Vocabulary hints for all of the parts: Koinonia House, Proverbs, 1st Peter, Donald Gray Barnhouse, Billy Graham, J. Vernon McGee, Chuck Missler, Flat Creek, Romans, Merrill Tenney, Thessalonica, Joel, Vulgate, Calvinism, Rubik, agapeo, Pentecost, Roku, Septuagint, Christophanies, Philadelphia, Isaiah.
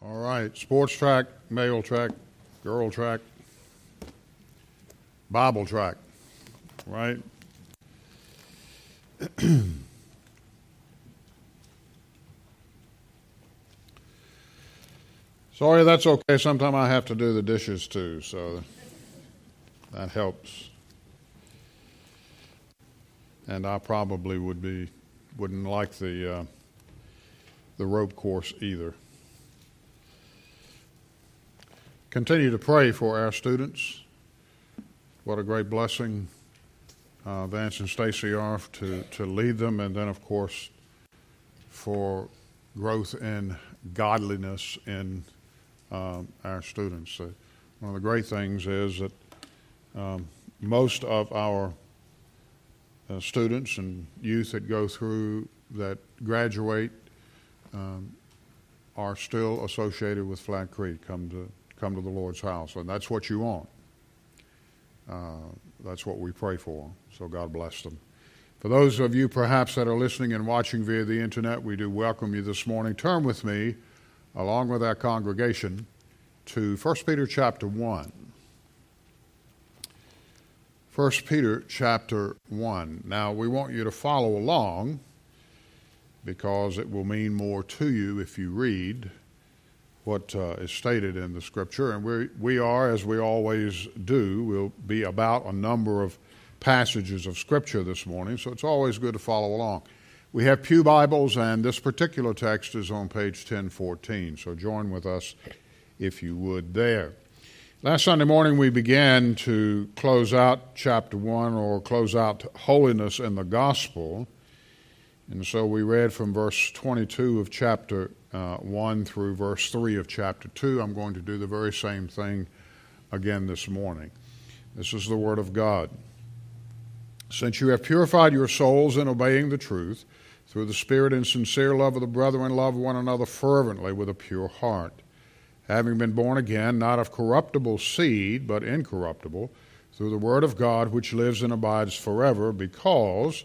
All right, sports track, male track, girl track, Bible track, right? Sorry, that's okay. Sometimes I have to do the dishes too, so that helps. And I probably wouldn't like the rope course either. Continue to pray for our students. What a great blessing Vance and Stacy are to lead them, and then of course for growth in godliness in our students. One of the great things is that most of our students and youth that go through, that graduate, are still associated with Flat Creek, come to the Lord's house, and that's what you want. That's what we pray for, so God bless them. For those of you perhaps that are listening and watching via the internet, we do welcome you this morning. Turn with me, along with our congregation, to 1st Peter chapter 1. 1st Peter chapter 1. Now, we want you to follow along because it will mean more to you if you read what is stated in the Scripture. And we are, as we always do, we'll be about a number of passages of Scripture this morning, so it's always good to follow along. We have pew Bibles, and this particular text is on page 1014, so join with us if you would there. Last Sunday morning we began to close out chapter 1, or close out holiness in the gospel, and so we read from verse 22 of chapter 1 through verse 3 of chapter 2. I'm going to do the very same thing again this morning. This is the Word of God. Since you have purified your souls in obeying the truth, through the Spirit and sincere love of the brethren, love one another fervently with a pure heart, having been born again, not of corruptible seed, but incorruptible, through the Word of God, which lives and abides forever, because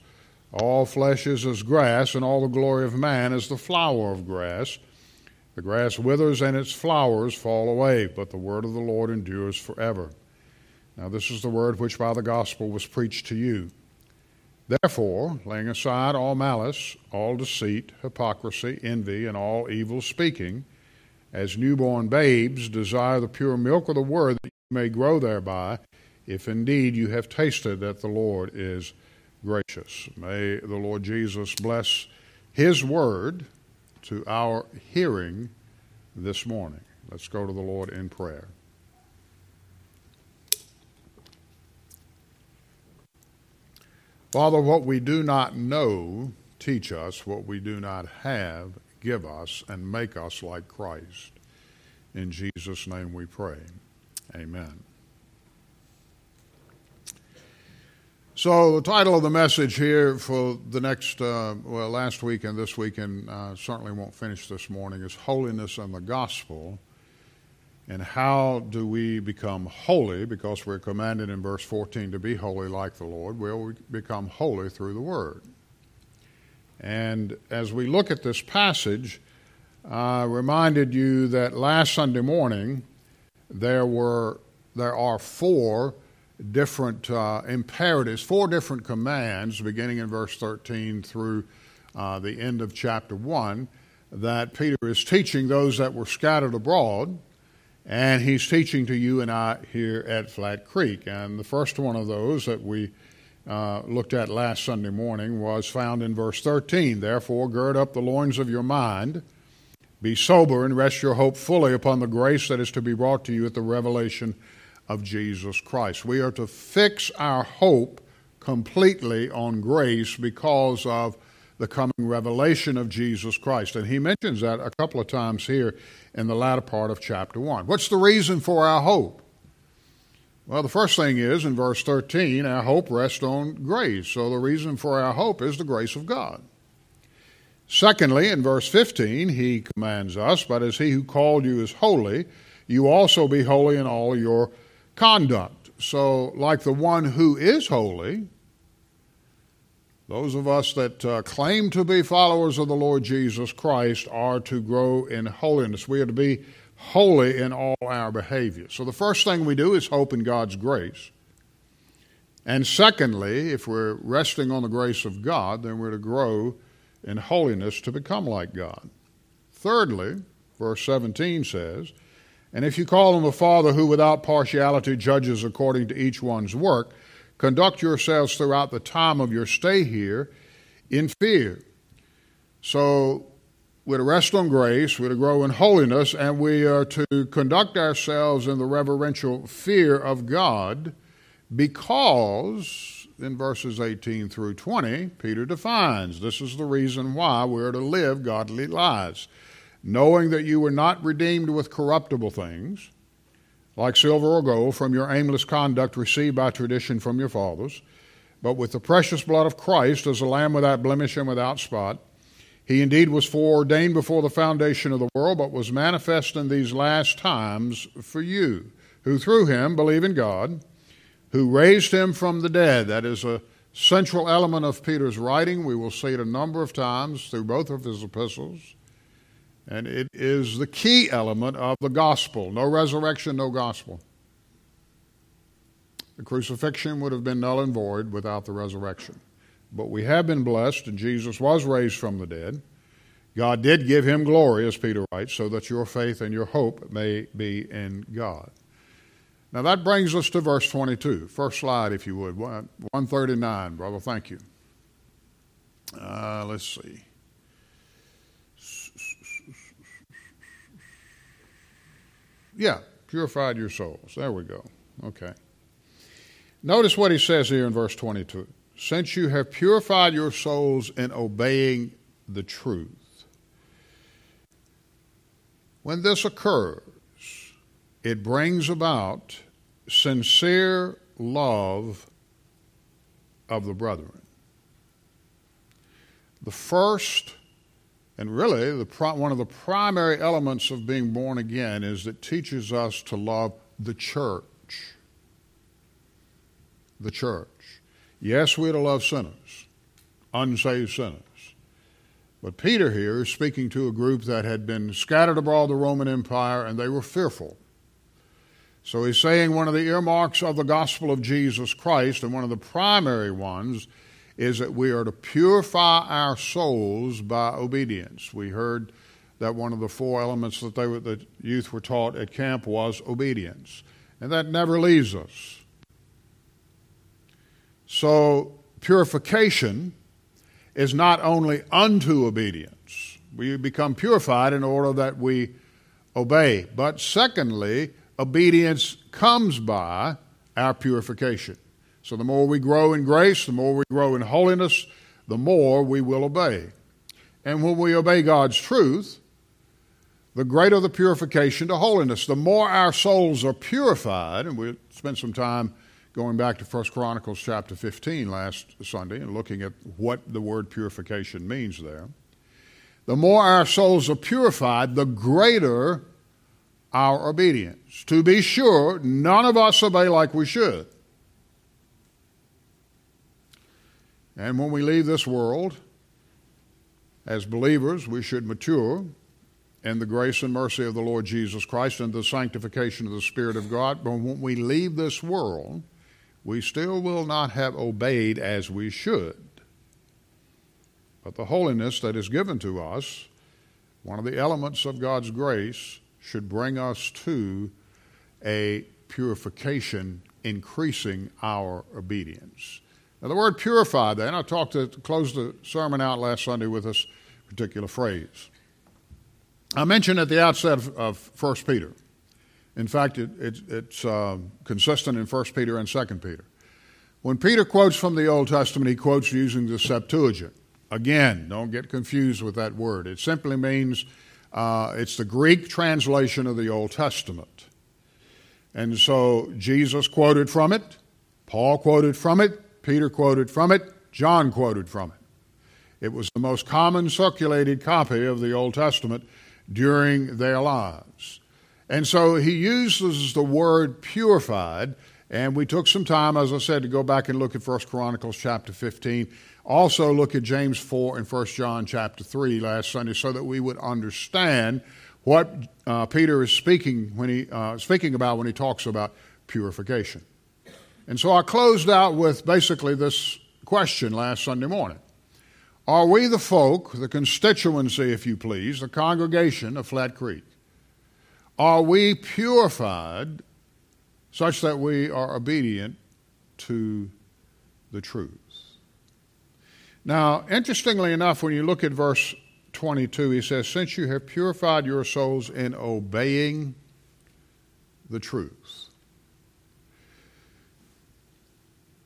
all flesh is as grass, and all the glory of man is the flower of grass. The grass withers and its flowers fall away, but the word of the Lord endures forever. Now this is the word which by the gospel was preached to you. Therefore, laying aside all malice, all deceit, hypocrisy, envy, and all evil speaking, as newborn babes desire the pure milk of the word, that you may grow thereby, if indeed you have tasted that the Lord is gracious. May the Lord Jesus bless his word to our hearing this morning. Let's go to the Lord in prayer. Father, what we do not know, teach us. What we do not have, give us, and make us like Christ. In Jesus' name we pray. Amen. So the title of the message here for the next, last week and this week, and certainly won't finish this morning, is Holiness and the Gospel. And how do we become holy? Because we're commanded in verse 14 to be holy like the Lord. We'll become holy through the Word. And as we look at this passage, I reminded you that last Sunday morning there are four different imperatives, four different commands, beginning in verse 13 through the end of chapter 1, that Peter is teaching those that were scattered abroad, and he's teaching to you and I here at Flat Creek. And the first one of those that we looked at last Sunday morning was found in verse 13. Therefore, gird up the loins of your mind, be sober, and rest your hope fully upon the grace that is to be brought to you at the revelation of Jesus Christ. We are to fix our hope completely on grace because of the coming revelation of Jesus Christ. And he mentions that a couple of times here in the latter part of chapter 1. What's the reason for our hope? Well, the first thing is, in verse 13, our hope rests on grace. So the reason for our hope is the grace of God. Secondly, in verse 15, he commands us, but as he who called you is holy, you also be holy in all your conduct. So, like the one who is holy, Those of us that claim to be followers of the Lord Jesus Christ are to grow in holiness. We are to be holy in all our behavior. So the first thing we do is hope in God's grace. And secondly, if we're resting on the grace of God, then we're to grow in holiness to become like God. Thirdly, verse 17 says, "And if you call on the Father who without partiality judges according to each one's work, conduct yourselves throughout the time of your stay here in fear." So we're to rest on grace, we're to grow in holiness, and we are to conduct ourselves in the reverential fear of God, because in verses 18 through 20, Peter defines this is the reason why we are to live godly lives, knowing that you were not redeemed with corruptible things, like silver or gold, from your aimless conduct received by tradition from your fathers, but with the precious blood of Christ as a lamb without blemish and without spot. He indeed was foreordained before the foundation of the world, but was manifest in these last times for you, who through him believe in God, who raised him from the dead. That is a central element of Peter's writing. We will see it a number of times through both of his epistles. And it is the key element of the gospel. No resurrection, no gospel. The crucifixion would have been null and void without the resurrection. But we have been blessed, and Jesus was raised from the dead. God did give him glory, as Peter writes, so that your faith and your hope may be in God. Now that brings us to verse 22. First slide, if you would. 139, brother, thank you. Let's see. Yeah, purified your souls. There we go. Okay. Notice what he says here in verse 22. Since you have purified your souls in obeying the truth. When this occurs, it brings about sincere love of the brethren. The first and really, one of the primary elements of being born again is that teaches us to love the church. The church. Yes, we're to love sinners, unsaved sinners. But Peter here is speaking to a group that had been scattered abroad the Roman Empire, and they were fearful. So he's saying one of the earmarks of the gospel of Jesus Christ, and one of the primary ones, is that we are to purify our souls by obedience. We heard that one of the four elements that the youth were taught at camp was obedience. And that never leaves us. So purification is not only unto obedience. We become purified in order that we obey. But secondly, obedience comes by our purification. So the more we grow in grace, the more we grow in holiness, the more we will obey. And when we obey God's truth, the greater the purification to holiness. The more our souls are purified, and we spent some time going back to 1 Chronicles chapter 15 last Sunday and looking at what the word purification means there. The more our souls are purified, the greater our obedience. To be sure, none of us obey like we should. And when we leave this world, as believers, we should mature in the grace and mercy of the Lord Jesus Christ and the sanctification of the Spirit of God. But when we leave this world, we still will not have obeyed as we should. But the holiness that is given to us, one of the elements of God's grace, should bring us to a purification, increasing our obedience. Now, the word purify, then, I closed the sermon out last Sunday with this particular phrase. I mentioned at the outset of 1 Peter. In fact, it's consistent in 1 Peter and 2 Peter. When Peter quotes from the Old Testament, he quotes using the Septuagint. Again, don't get confused with that word. It simply means it's the Greek translation of the Old Testament. And so Jesus quoted from it. Paul quoted from it. Peter quoted from it, John quoted from it. It was the most common circulated copy of the Old Testament during their lives. And so he uses the word purified And we took some time, as I said, to go back and look at 1 Chronicles chapter 15. Also look at James 4 and 1 John chapter 3 last Sunday so that we would understand what Peter is speaking when he speaking about when he talks about purification. And so I closed out with basically this question last Sunday morning. Are we the folk, the constituency, if you please, the congregation of Flat Creek? Are we purified such that we are obedient to the truth? Now, interestingly enough, when you look at verse 22, he says, "Since you have purified your souls in obeying the truth."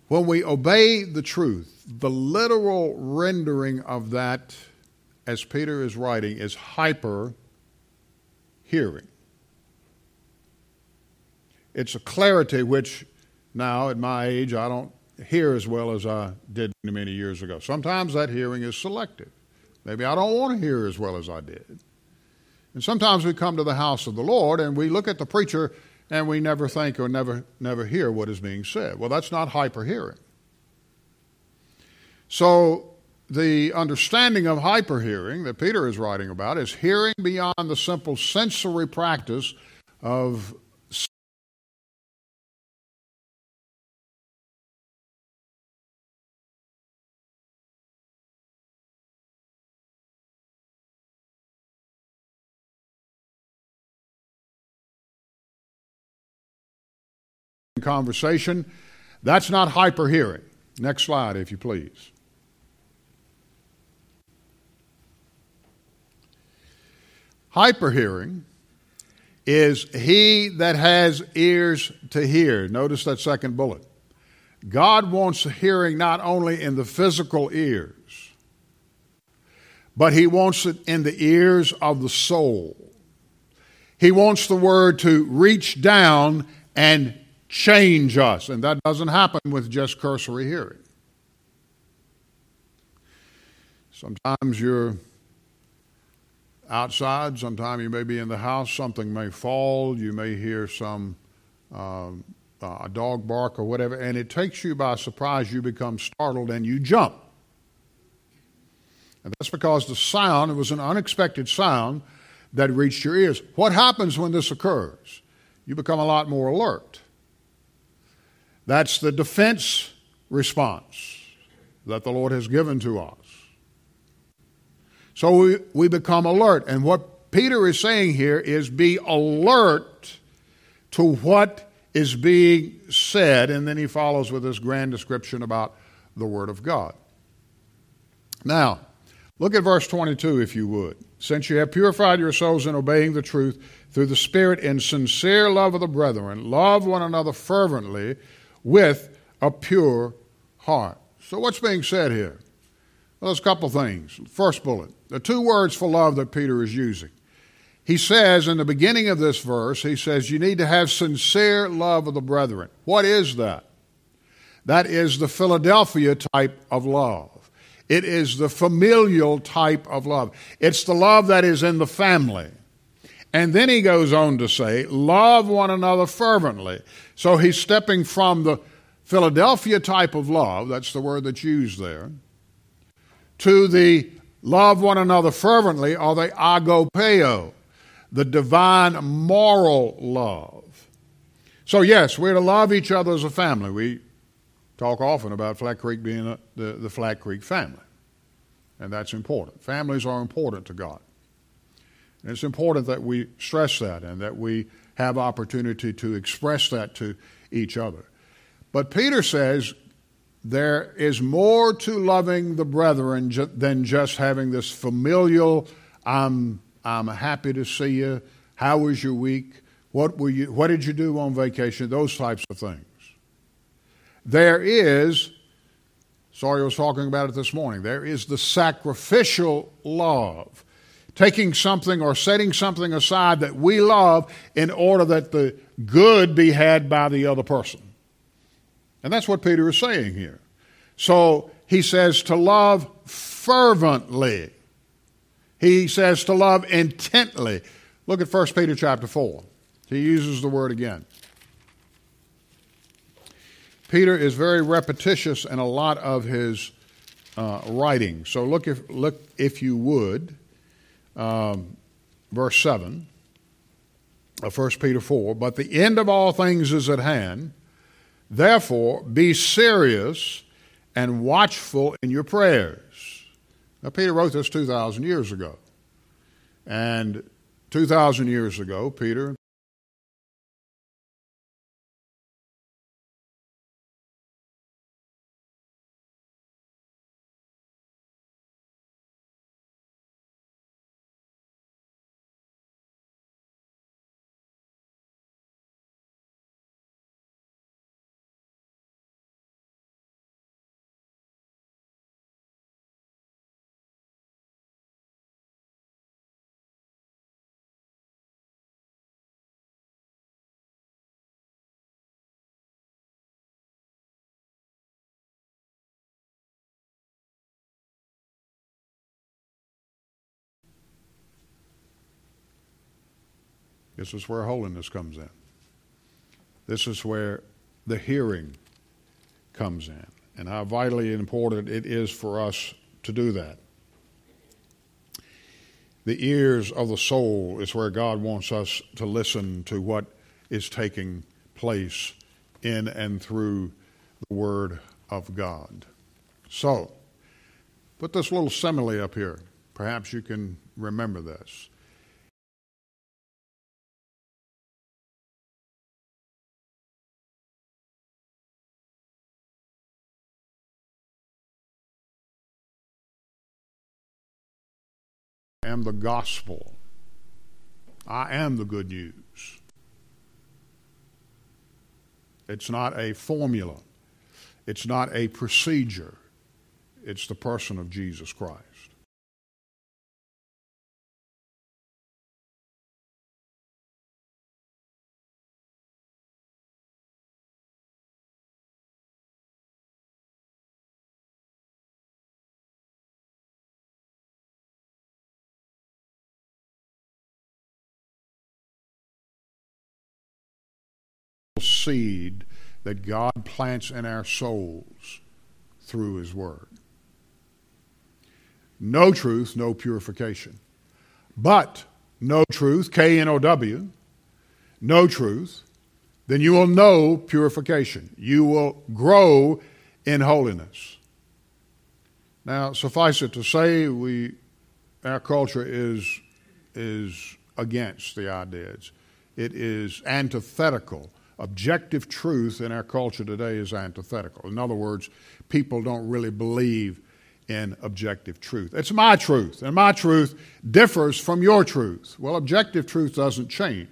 When we obey the truth, the literal rendering of that, as Peter is writing, is hyper-hearing. It's a clarity which now, at my age, I don't hear as well as I did many years ago. Sometimes that hearing is selective. Maybe I don't want to hear as well as I did. And sometimes we come to the house of the Lord and we look at the preacher and we never think or never hear what is being said. Well, that's not hyper-hearing. So the understanding of hyper-hearing that Peter is writing about is hearing beyond the simple sensory practice of conversation. That's not hyper-hearing. Next slide, if you please. Hyper-hearing is he that has ears to hear. Notice that second bullet. God wants hearing not only in the physical ears, but he wants it in the ears of the soul. He wants the word to reach down and change us, and that doesn't happen with just cursory hearing. Sometimes you're outside, sometimes you may be in the house, something may fall, you may hear some a dog bark or whatever, and it takes you by surprise, you become startled and you jump. And that's because the sound, it was an unexpected sound that reached your ears. What happens when this occurs? You become a lot more alert. That's the defense response that the Lord has given to us. So we become alert. And what Peter is saying here is be alert to what is being said. And then he follows with this grand description about the Word of God. Now, look at verse 22, if you would. "Since you have purified your souls in obeying the truth through the Spirit in sincere love of the brethren, love one another fervently, with a pure heart." So what's being said here? Well, there's a couple things. First bullet, the two words for love that Peter is using. He says in the beginning of this verse, he says you need to have sincere love of the brethren. What is that? That is the Philadelphia type of love. It is the familial type of love. It's the love that is in the family. And then he goes on to say, love one another fervently. So he's stepping from the Philadelphia type of love, that's the word that's used there, to the love one another fervently, or the agapeo, the divine moral love. So yes, we're to love each other as a family. We talk often about Flat Creek being the Flat Creek family, and that's important. Families are important to God. And it's important that we stress that and that we have opportunity to express that to each other. But Peter says there is more to loving the brethren than just having this familial, I'm happy to see you, how was your week, what did you do on vacation, those types of things. There is, sorry I was talking about it this morning, there is the sacrificial love. Taking something or setting something aside that we love in order that the good be had by the other person. And that's what Peter is saying here. So he says to love fervently. He says to love intently. Look at 1st Peter chapter 4. He uses the word again. Peter is very repetitious in a lot of his writing. So look if you would, verse 7 of 1 Peter 4, "But the end of all things is at hand. Therefore, be serious and watchful in your prayers." Now, Peter wrote this 2,000 years ago. And 2,000 years ago, Peter This is where holiness comes in. This is where the hearing comes in, and how vitally important it is for us to do that. The ears of the soul is where God wants us to listen to what is taking place in and through the Word of God. So, put this little simile up here. Perhaps you can remember this. I am the gospel. I am the good news. It's not a formula. It's not a procedure. It's the person of Jesus Christ. Seed that God plants in our souls through His Word. No truth, no purification. But no truth, K-N-O-W, no truth, then you will know purification. You will grow in holiness. Now, suffice it to say, our culture is against the ideas. It is antithetical. Objective truth in our culture today is antithetical. In other words, people don't really believe in objective truth. It's my truth, and my truth differs from your truth. Well, objective truth doesn't change.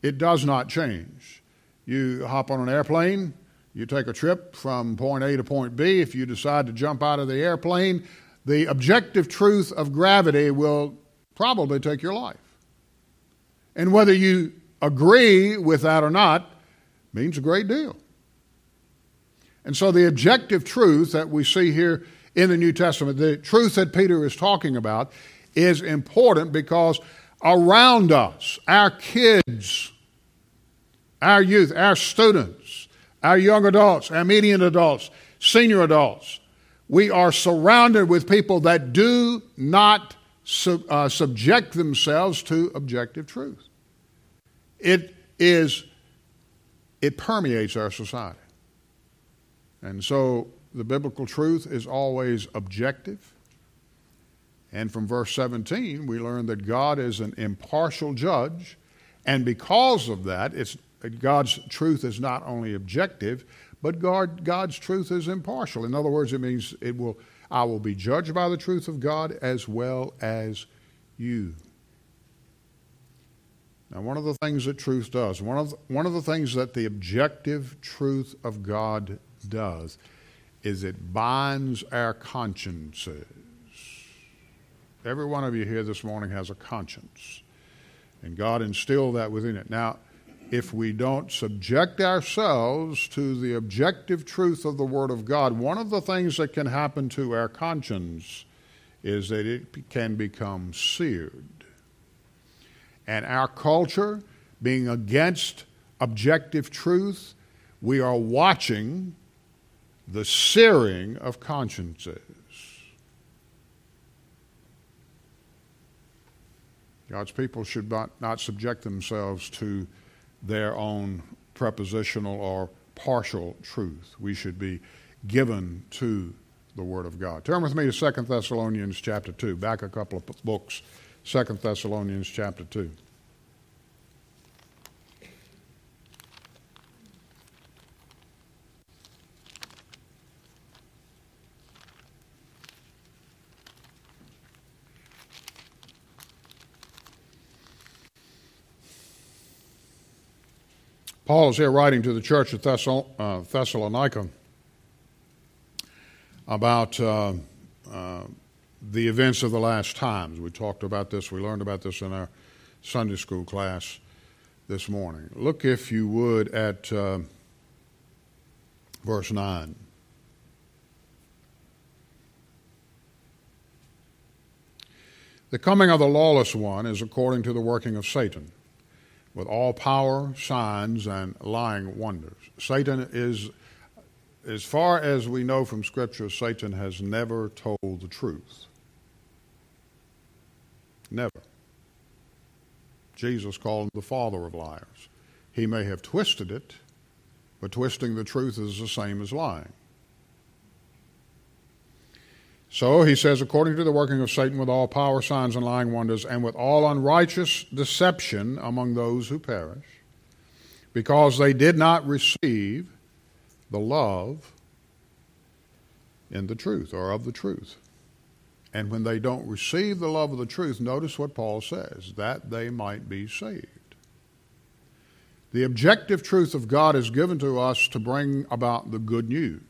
It does not change. You hop on an airplane, you take a trip from point A to point B. If you decide to jump out of the airplane, the objective truth of gravity will probably take your life. And whether you agree with that or not means a great deal. And so the objective truth that we see here in the New Testament, the truth that Peter is talking about, is important because around us, our kids, our youth, our students, our young adults, our median adults, senior adults, we are surrounded with people that do not subject themselves to objective truth. It permeates our society. And so the biblical truth is always objective. And from verse 17, we learn that God is an impartial judge. And because of that, God's truth is not only objective, but God's truth is impartial. In other words, it means I will be judged by the truth of God as well as you. Now, one of the things that truth does, one of the things that the objective truth of God does, is it binds our consciences. Every one of you here this morning has a conscience, and God instilled that within it. Now, if we don't subject ourselves to the objective truth of the Word of God, one of the things that can happen to our conscience is that it can become seared. And our culture, being against objective truth, we are watching the searing of consciences. God's people should not subject themselves to their own prepositional or partial truth. We should be given to the Word of God. Turn with me to 2 Thessalonians chapter 2. Back a couple of books. 2 Thessalonians chapter 2. Paul is here writing to the church of Thessalonica about the events of the last times. We talked about this. We learned about this in our Sunday school class this morning. Look, if you would, at verse 9. The coming of the lawless one is according to the working of Satan, with all power, signs, and lying wonders. Satan is, as far as we know from Scripture, Satan has never told the truth. Never. Jesus called him the father of liars. He may have twisted it, but twisting the truth is the same as lying. So he says, according to the working of Satan, with all power, signs, and lying wonders, and with all unrighteous deception among those who perish, because they did not receive the love in the truth, or of the truth. And when they don't receive the love of the truth, notice what Paul says, that they might be saved. The objective truth of God is given to us to bring about the good news,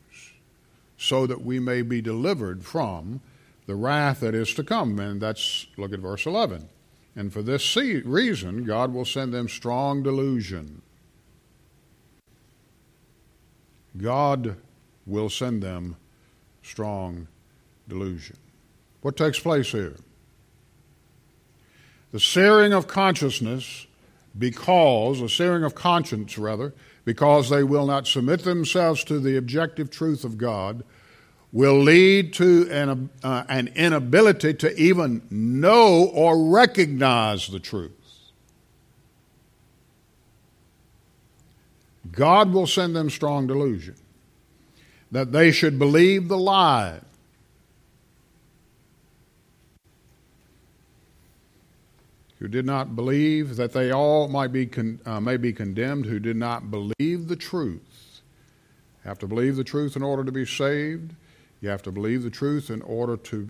so that we may be delivered from the wrath that is to come. And that's, look at verse 11. And for this reason, God will send them strong delusion. God will send them strong delusion. What takes place here? The searing of consciousness because, a searing of conscience rather, because they will not submit themselves to the objective truth of God, will lead to an inability to even know or recognize the truth. God will send them strong delusion, that they should believe the lie. Who did not believe, that they all might be may be condemned, who did not believe the truth. You have to believe the truth in order to be saved. You have to believe the truth in order to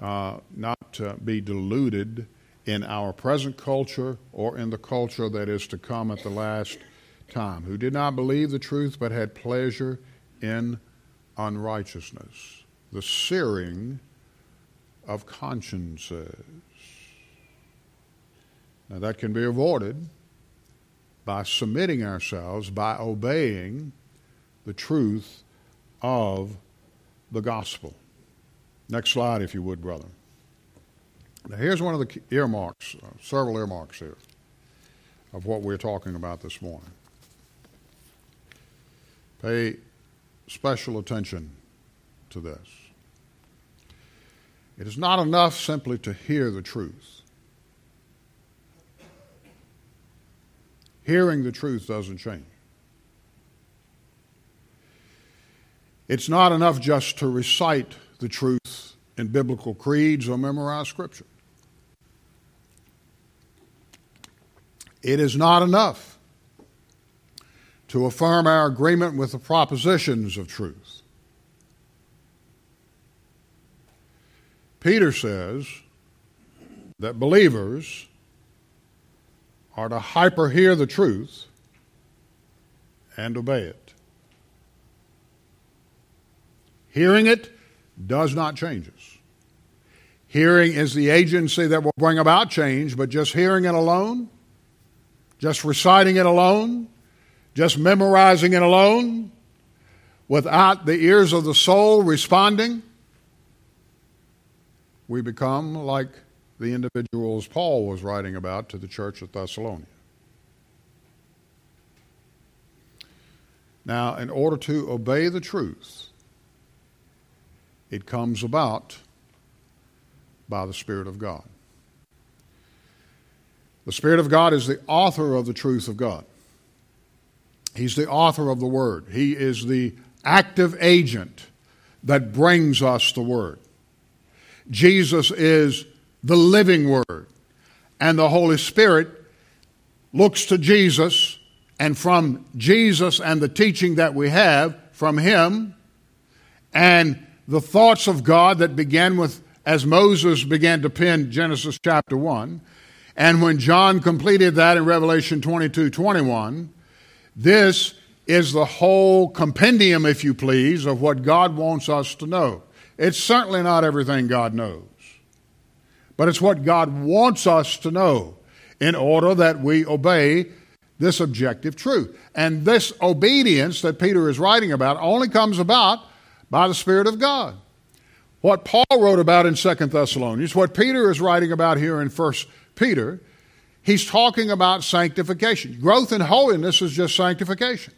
not be deluded in our present culture or in the culture that is to come at the last time. Who did not believe the truth but had pleasure in unrighteousness. The searing of consciences. Now, that can be avoided by submitting ourselves, by obeying the truth of the gospel. Next slide, if you would, brother. Now, here's one of the earmarks, several earmarks here, of what we're talking about this morning. Pay special attention to this. It is not enough simply to hear the truth. Hearing the truth doesn't change. It's not enough just to recite the truth in biblical creeds or memorize Scripture. It is not enough to affirm our agreement with the propositions of truth. Peter says that believers are to hyperhear the truth and obey it. Hearing it does not change us. Hearing is the agency that will bring about change, but just hearing it alone, just reciting it alone, just memorizing it alone, without the ears of the soul responding, we become like the individuals Paul was writing about to the church of Thessalonica. Now, in order to obey the truth, it comes about by the Spirit of God. The Spirit of God is the author of the truth of God. He's the author of the Word. He is the active agent that brings us the Word. Jesus is the living Word. And the Holy Spirit looks to Jesus, and from Jesus and the teaching that we have from Him, and the thoughts of God that began with, as Moses began to pen Genesis chapter 1, and when John completed that in Revelation 22:21, this is the whole compendium, if you please, of what God wants us to know. It's certainly not everything God knows, but it's what God wants us to know in order that we obey this objective truth. And this obedience that Peter is writing about only comes about by the Spirit of God. What Paul wrote about in 2 Thessalonians, what Peter is writing about here in 1 Peter, he's talking about sanctification. Growth in holiness is just sanctification.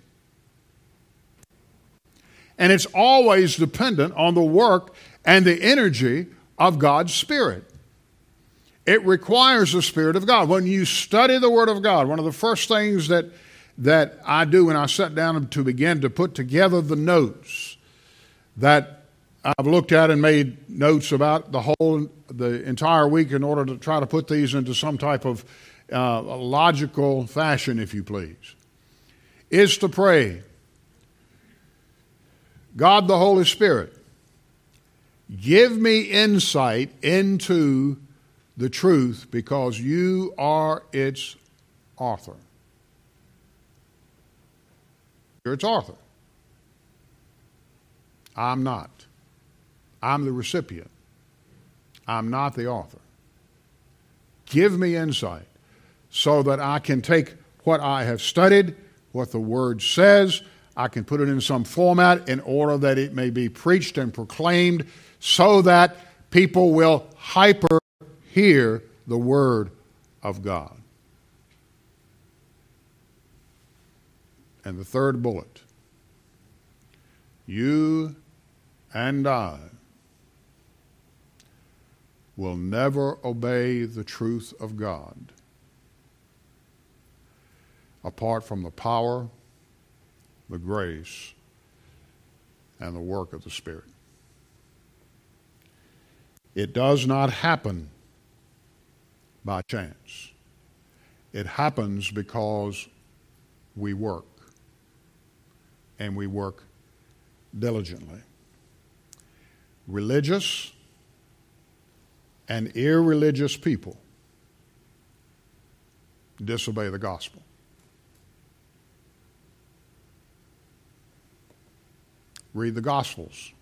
And it's always dependent on the work and the energy of God's Spirit. It requires the Spirit of God. When you study the Word of God, one of the first things that I do when I sit down to begin to put together the notes that I've looked at and made notes about the entire week in order to try to put these into some type of logical fashion, if you please, is to pray, God the Holy Spirit, give me insight into the truth, because you are its author. You're its author. I'm not. I'm the recipient. I'm not the author. Give me insight so that I can take what I have studied, what the Word says, I can put it in some format in order that it may be preached and proclaimed so that people will hyper hear the Word of God. And the third bullet, you and I will never obey the truth of God apart from the power, the grace, and the work of the Spirit. It does not happen by chance. It happens because we work, and we work diligently. Religious and irreligious people disobey the gospel. Read the Gospels.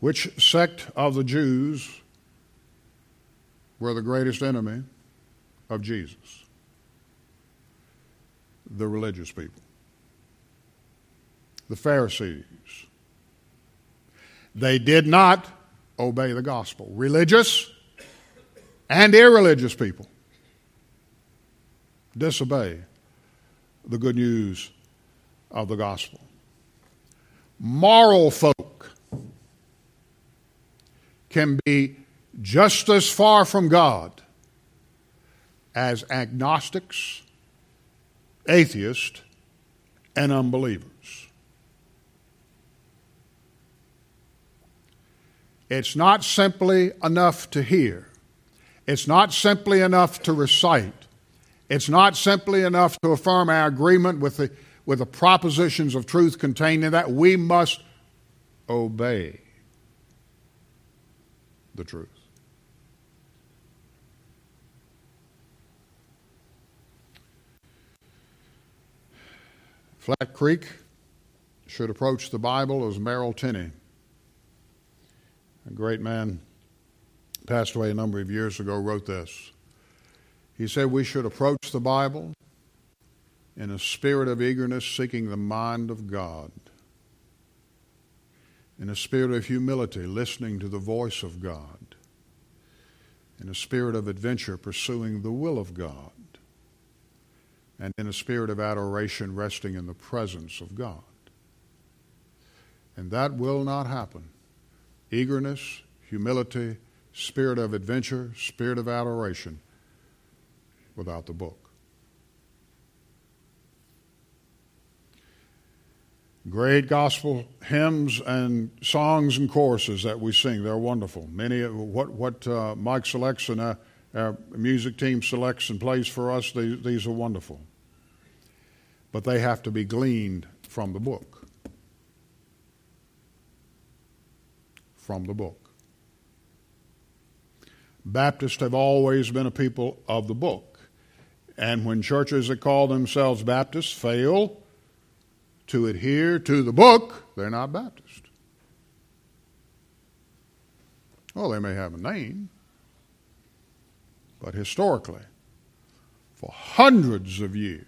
Which sect of the Jews were the greatest enemy of Jesus? The religious people. The Pharisees. They did not obey the gospel. Religious and irreligious people disobey the good news of the gospel. Moral folk can be just as far from God as agnostics, atheists, and unbelievers. It's not simply enough to hear. It's not simply enough to recite. It's not simply enough to affirm our agreement with the propositions of truth contained in that. We must obey the truth. Flat Creek should approach the Bible as Merrill Tenney, a great man, passed away a number of years ago, wrote this. He said we should approach the Bible in a spirit of eagerness, seeking the mind of God, in a spirit of humility, listening to the voice of God, in a spirit of adventure, pursuing the will of God, and in a spirit of adoration, resting in the presence of God. And that will not happen. Eagerness, humility, spirit of adventure, spirit of adoration, without the book. Great gospel hymns and songs and choruses that we sing, they're wonderful. Many of what Mike selects and our music team selects and plays for us, these are wonderful. But they have to be gleaned from the book. From the book. Baptists have always been a people of the book. And when churches that call themselves Baptists fail to adhere to the book, they're not Baptist. Well, they may have a name, but historically, for hundreds of years,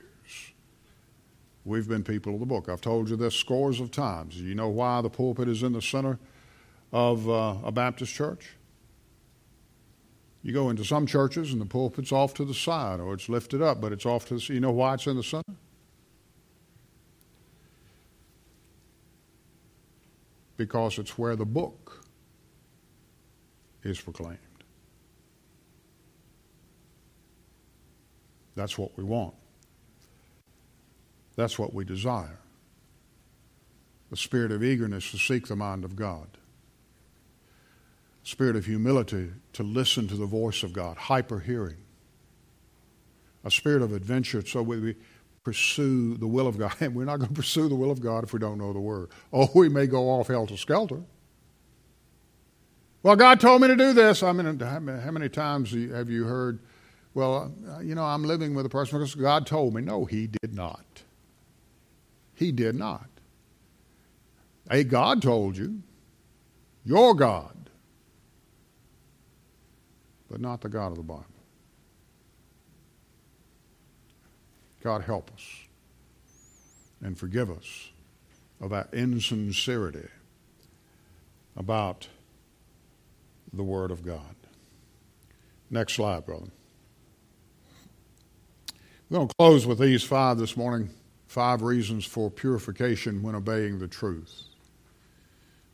we've been people of the book. I've told you this scores of times. You know why the pulpit is in the center of a Baptist church? You go into some churches and the pulpit's off to the side, or it's lifted up, but it's off to the side. You know why it's in the center? Because it's where the book is proclaimed. That's what we want. That's what we desire. The spirit of eagerness to seek the mind of God. Spirit of humility to listen to the voice of God. Hyper hearing. A spirit of adventure so we pursue the will of God. And we're not going to pursue the will of God if we don't know the Word. Oh, we may go off helter-skelter. Well, God told me to do this. I mean, how many times have you heard, well, you know, I'm living with a person because God told me. No, He did not. He did not. Hey, God told you. Your God. But not the God of the Bible. God help us and forgive us of our insincerity about the Word of God. Next slide, brother. We're going to close with these 5 this morning, 5 reasons for purification when obeying the truth.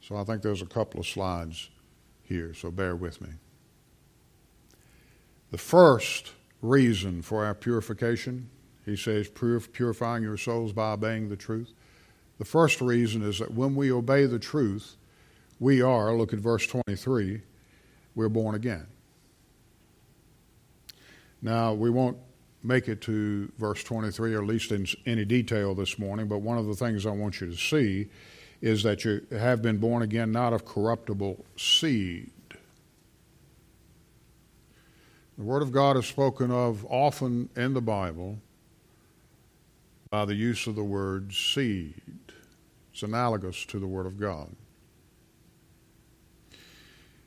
So I think there's a couple of slides here, so bear with me. The first reason for our purification, he says, purifying your souls by obeying the truth. The first reason is that when we obey the truth, we are, look at verse 23, we're born again. Now, we won't make it to verse 23, or at least in any detail this morning, but one of the things I want you to see is that you have been born again not of corruptible seed. The Word of God is spoken of often in the Bible by the use of the word seed. It's analogous to the Word of God.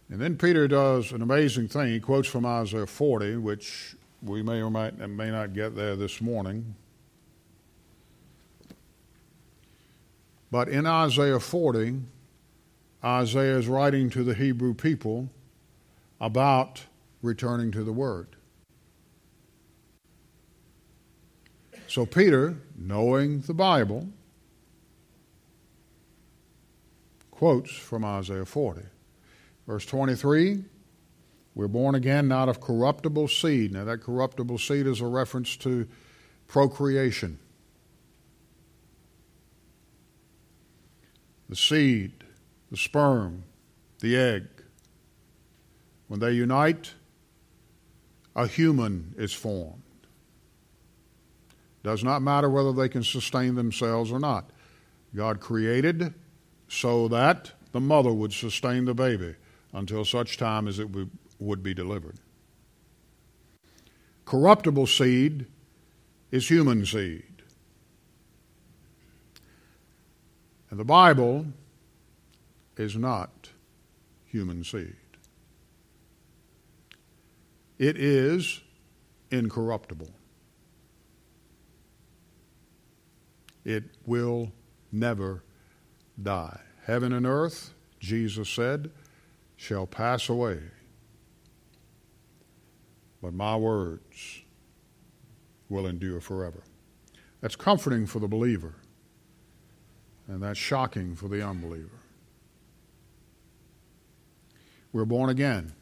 And then Peter does an amazing thing. He quotes from Isaiah 40, which we may or may not get there this morning. But in Isaiah 40, Isaiah is writing to the Hebrew people about returning to the Word. So Peter, knowing the Bible, quotes from Isaiah 40. Verse 23, we're born again not of corruptible seed. Now that corruptible seed is a reference to procreation. The seed, the sperm, the egg. When they unite, a human is formed. Does not matter whether they can sustain themselves or not. God created so that the mother would sustain the baby until such time as it would be delivered. Corruptible seed is human seed. And the Bible is not human seed. It is incorruptible. It will never die. Heaven and earth, Jesus said, shall pass away. But my words will endure forever. That's comforting for the believer, and that's shocking for the unbeliever. We're born again.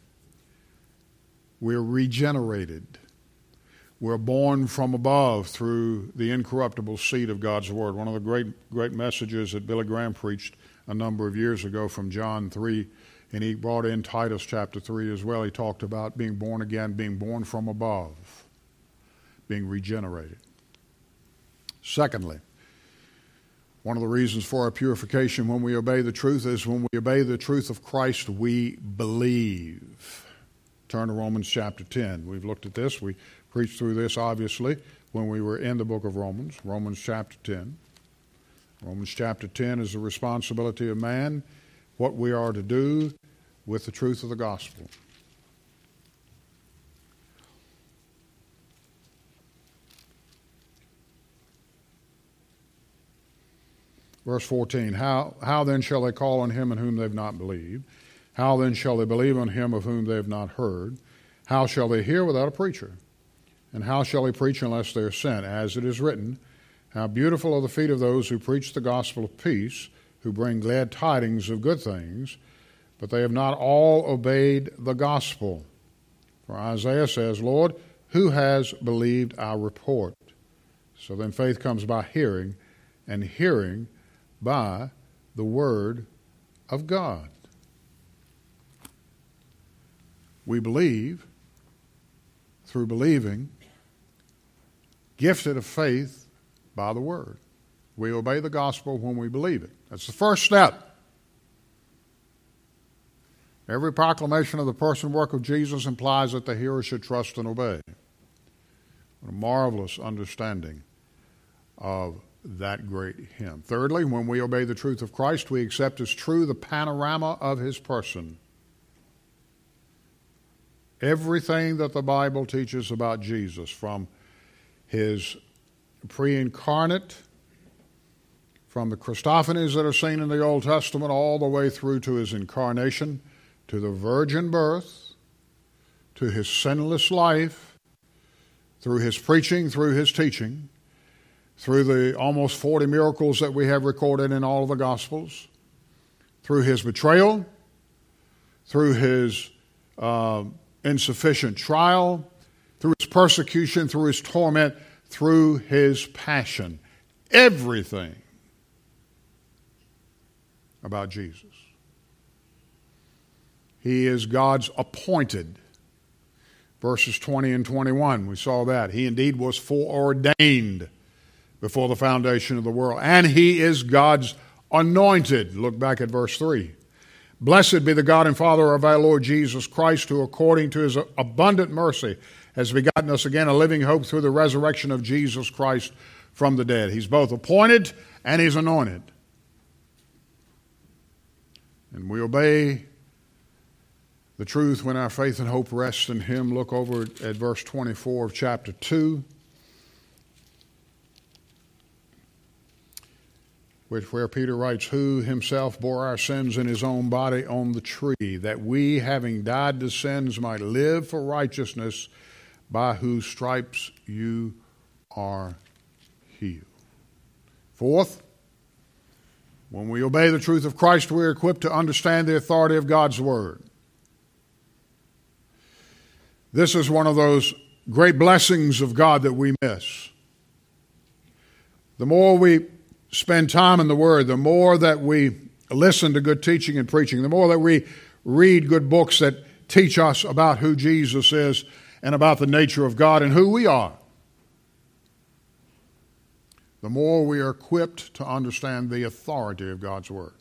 We're regenerated. We're born from above through the incorruptible seed of God's word. One of the great messages that Billy Graham preached a number of years ago from John 3, and he brought in Titus chapter 3 as well. He talked about being born again, being born from above, being regenerated. Secondly, one of the reasons for our purification when we obey the truth is when we obey the truth of Christ, we believe. Turn to Romans chapter 10. We've looked at this. We preached through this, obviously, when we were in the book of Romans, Romans chapter 10. Romans chapter 10 is the responsibility of man, what we are to do with the truth of the gospel. Verse 14, how then shall they call on him in whom they have not believed? How then shall they believe on him of whom they have not heard? How shall they hear without a preacher? And how shall they preach unless they are sent? As it is written, how beautiful are the feet of those who preach the gospel of peace, who bring glad tidings of good things, but they have not all obeyed the gospel. For Isaiah says, Lord, who has believed our report? So then faith comes by hearing, and hearing by the word of God. We believe through believing, gifted of faith by the word. We obey the gospel when we believe it. That's the first step. Every proclamation of the person and work of Jesus implies that the hearer should trust and obey. What a marvelous understanding of that great hymn. Thirdly, when we obey the truth of Christ, we accept as true the panorama of his person. Everything that the Bible teaches about Jesus, from his pre-incarnate, from the Christophanies that are seen in the Old Testament, all the way through to his incarnation, to the virgin birth, to his sinless life, through his preaching, through his teaching, through the almost 40 miracles that we have recorded in all of the Gospels, through his betrayal, through his insufficient trial, through his persecution, through his torment, through his passion. Everything about Jesus. He is God's appointed. Verses 20 and 21, we saw that. He indeed was foreordained before the foundation of the world. And he is God's anointed. Look back at verse 3. Blessed be the God and Father of our Lord Jesus Christ, who according to his abundant mercy has begotten us again a living hope through the resurrection of Jesus Christ from the dead. He's both appointed and he's anointed. And we obey the truth when our faith and hope rests in him. Look over at verse 24 of chapter 2. Where Peter writes, who himself bore our sins in his own body on the tree, that we, having died to sins, might live for righteousness, by whose stripes you are healed. Fourth, when we obey the truth of Christ, we are equipped to understand the authority of God's word. This is one of those great blessings of God that we miss. The more we spend time in the Word, the more that we listen to good teaching and preaching, the more that we read good books that teach us about who Jesus is and about the nature of God and who we are, the more we are equipped to understand the authority of God's Word.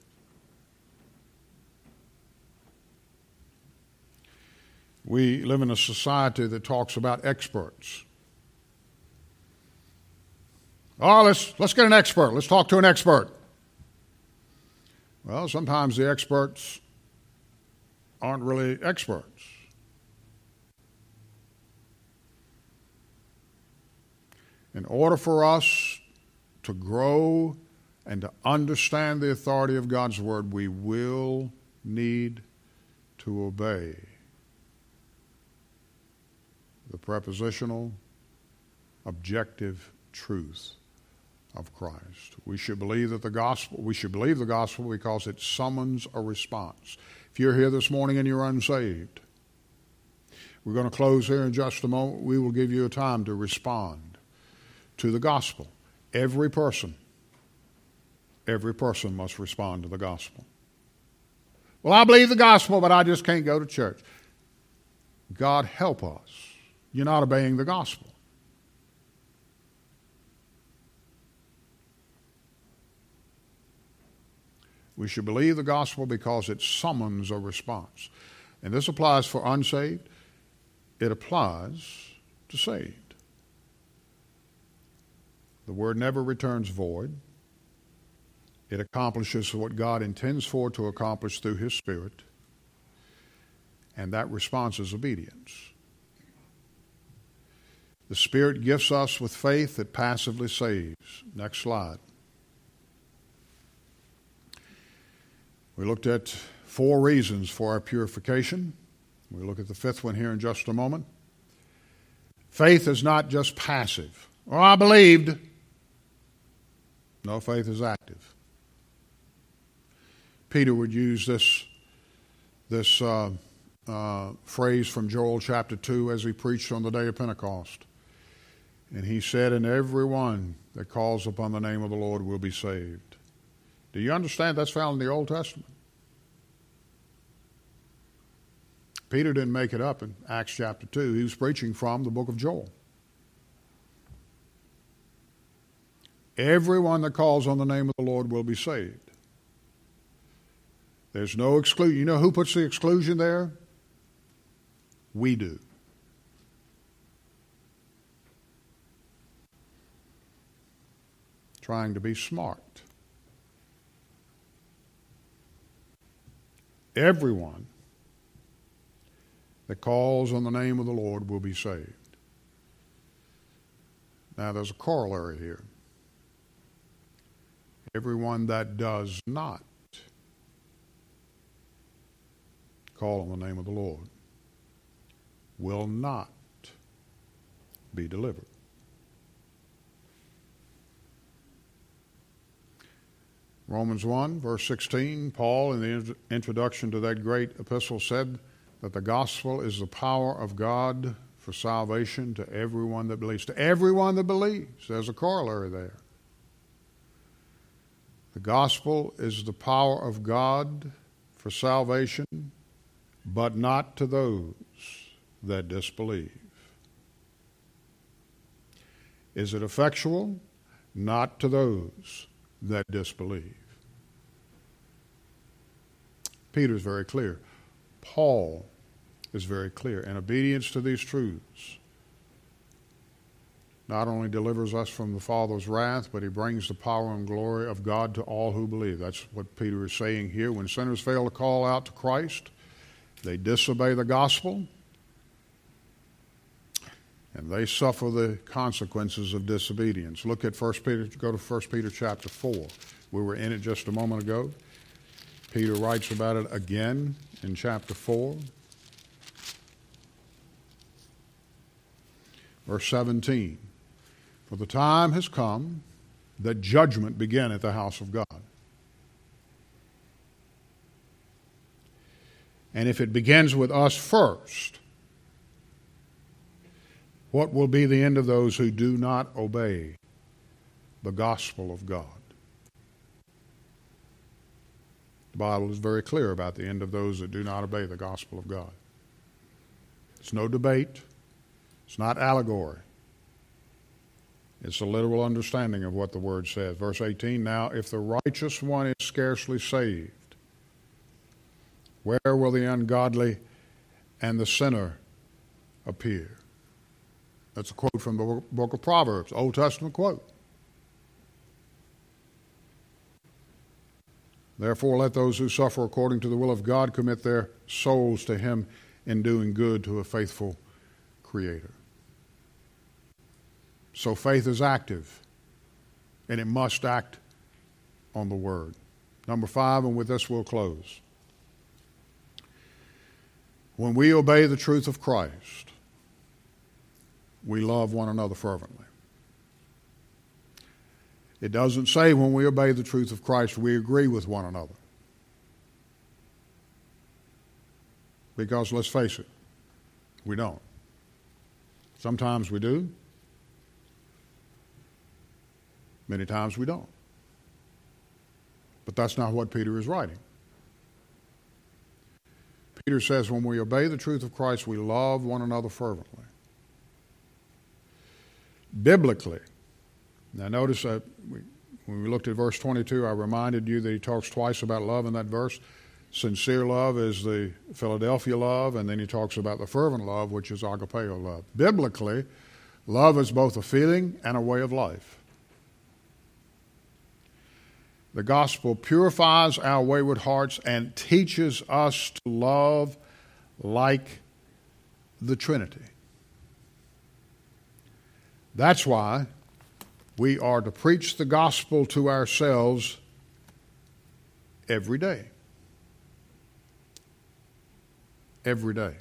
We live in a society that talks about experts. Oh, let's get an expert. Let's talk to an expert. Well, sometimes the experts aren't really experts. In order for us to grow and to understand the authority of God's word, we will need to obey the prepositional, objective truth of Christ. We should believe that the gospel, we should believe the gospel because it summons a response. If you're here this morning and you're unsaved, we're going to close here in just a moment. We will give you a time to respond to the gospel. Every person must respond to the gospel. Well, I believe the gospel, but I just can't go to church. God help us. You're not obeying the gospel. We should believe the gospel because it summons a response. And this applies for unsaved. It applies to saved. The word never returns void. It accomplishes what God intends for to accomplish through His Spirit. And that response is obedience. The Spirit gifts us with faith that passively saves. Next slide. We looked at 4 reasons for our purification. We look at the 5th one here in just a moment. Faith is not just passive. Oh, I believed. No, faith is active. Peter would use this phrase from Joel chapter 2 as he preached on the day of Pentecost. And he said, "And everyone that calls upon the name of the Lord will be saved." Do you understand that's found in the Old Testament? Peter didn't make it up in Acts chapter 2. He was preaching from the book of Joel. Everyone that calls on the name of the Lord will be saved. There's no exclusion. You know who puts the exclusion there? We do. Trying to be smart. Everyone that calls on the name of the Lord will be saved. Now, there's a corollary here. Everyone that does not call on the name of the Lord will not be delivered. Romans 1, verse 16, Paul, in the introduction to that great epistle, said that the gospel is the power of God for salvation to everyone that believes. To everyone that believes. There's a corollary there. The gospel is the power of God for salvation, but not to those that disbelieve. Is it effectual? Not to those that disbelieve. Peter's very clear. Paul is very clear. And obedience to these truths not only delivers us from the Father's wrath, but he brings the power and glory of God to all who believe. That's what Peter is saying here. When sinners fail to call out to Christ, they disobey the gospel, and they suffer the consequences of disobedience. Look at 1st Peter, go to 1st Peter chapter 4. We were in it just a moment ago. Peter writes about it again in chapter 4. Verse 17. For the time has come that judgment begin at the house of God. And if it begins with us first, what will be the end of those who do not obey the gospel of God? The Bible is very clear about the end of those that do not obey the gospel of God. It's no debate. It's not allegory. It's a literal understanding of what the word says. Verse 18, now if the righteous one is scarcely saved, where will the ungodly and the sinner appear? That's a quote from the book of Proverbs, Old Testament quote. Therefore, let those who suffer according to the will of God commit their souls to Him in doing good to a faithful Creator. So faith is active, and it must act on the Word. Number 5, and with this we'll close. When we obey the truth of Christ, we love one another fervently. It doesn't say when we obey the truth of Christ, we agree with one another. Because let's face it, we don't. Sometimes we do. Many times we don't. But that's not what Peter is writing. Peter says when we obey the truth of Christ, we love one another fervently. Biblically. Now notice that when we looked at verse 22, I reminded you that he talks twice about love in that verse. Sincere love is the Philadelphia love, and then he talks about the fervent love, which is agapeo love. Biblically, love is both a feeling and a way of life. The gospel purifies our wayward hearts and teaches us to love like the Trinity. That's why we are to preach the gospel to ourselves every day. Every day.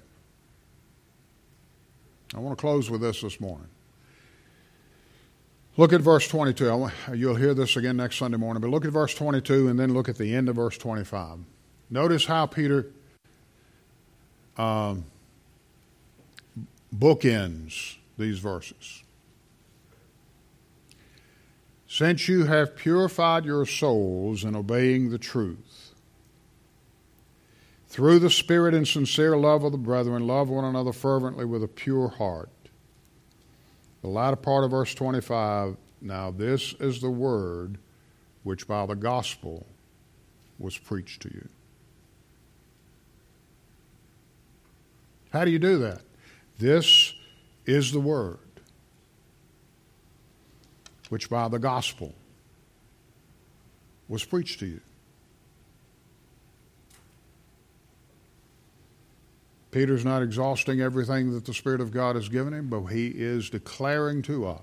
I want to close with this morning. Look at verse 22. You'll hear this again next Sunday morning, but look at verse 22 and then look at the end of verse 25. Notice how Peter bookends these verses. Since you have purified your souls in obeying the truth, through the spirit and sincere love of the brethren, love one another fervently with a pure heart. The latter part of verse 25, now this is the word which by the gospel was preached to you. How do you do that? This is the word which by the gospel was preached to you. Peter's not exhausting everything that the Spirit of God has given him, but he is declaring to us.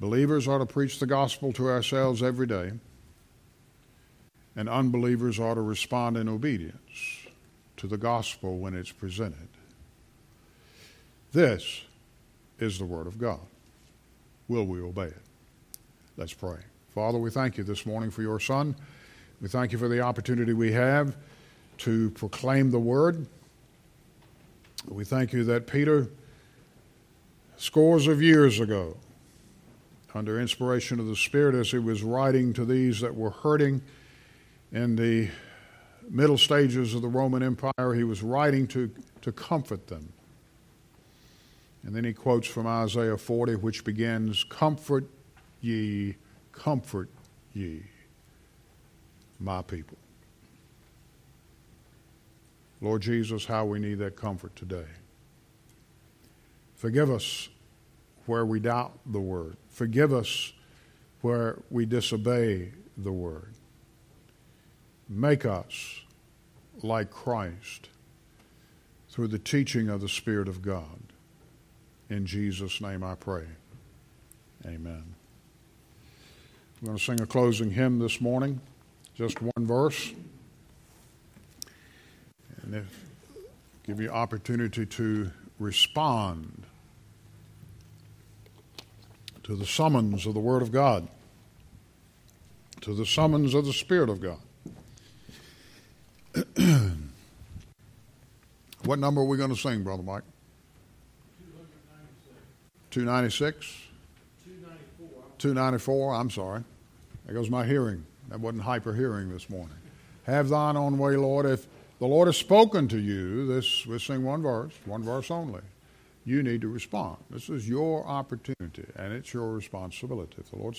Believers are to preach the gospel to ourselves every day, and unbelievers are to respond in obedience to the gospel when it's presented. This is the Word of God. Will we obey it? Let's pray. Father, we thank you this morning for your Son. We thank you for the opportunity we have to proclaim the word. We thank you that Peter, scores of years ago, under inspiration of the Spirit, as he was writing to these that were hurting in the middle stages of the Roman Empire, he was writing to comfort them. And then he quotes from Isaiah 40, which begins, "Comfort ye, comfort ye, my people." Lord Jesus, how we need that comfort today. Forgive us where we doubt the word. Forgive us where we disobey the word. Make us like Christ through the teaching of the Spirit of God. In Jesus' name I pray. Amen. We're going to sing a closing hymn this morning. Just one verse. And if, give you opportunity to respond to the summons of the Word of God, to the summons of the Spirit of God. What number are we going to sing, Brother Mike? 296. 294, I'm sorry. There goes my hearing. That wasn't hyper hearing this morning. Have thine own way, Lord. If the Lord has spoken to you, this, we sing one verse only. You need to respond. This is your opportunity, and it's your responsibility. If the Lord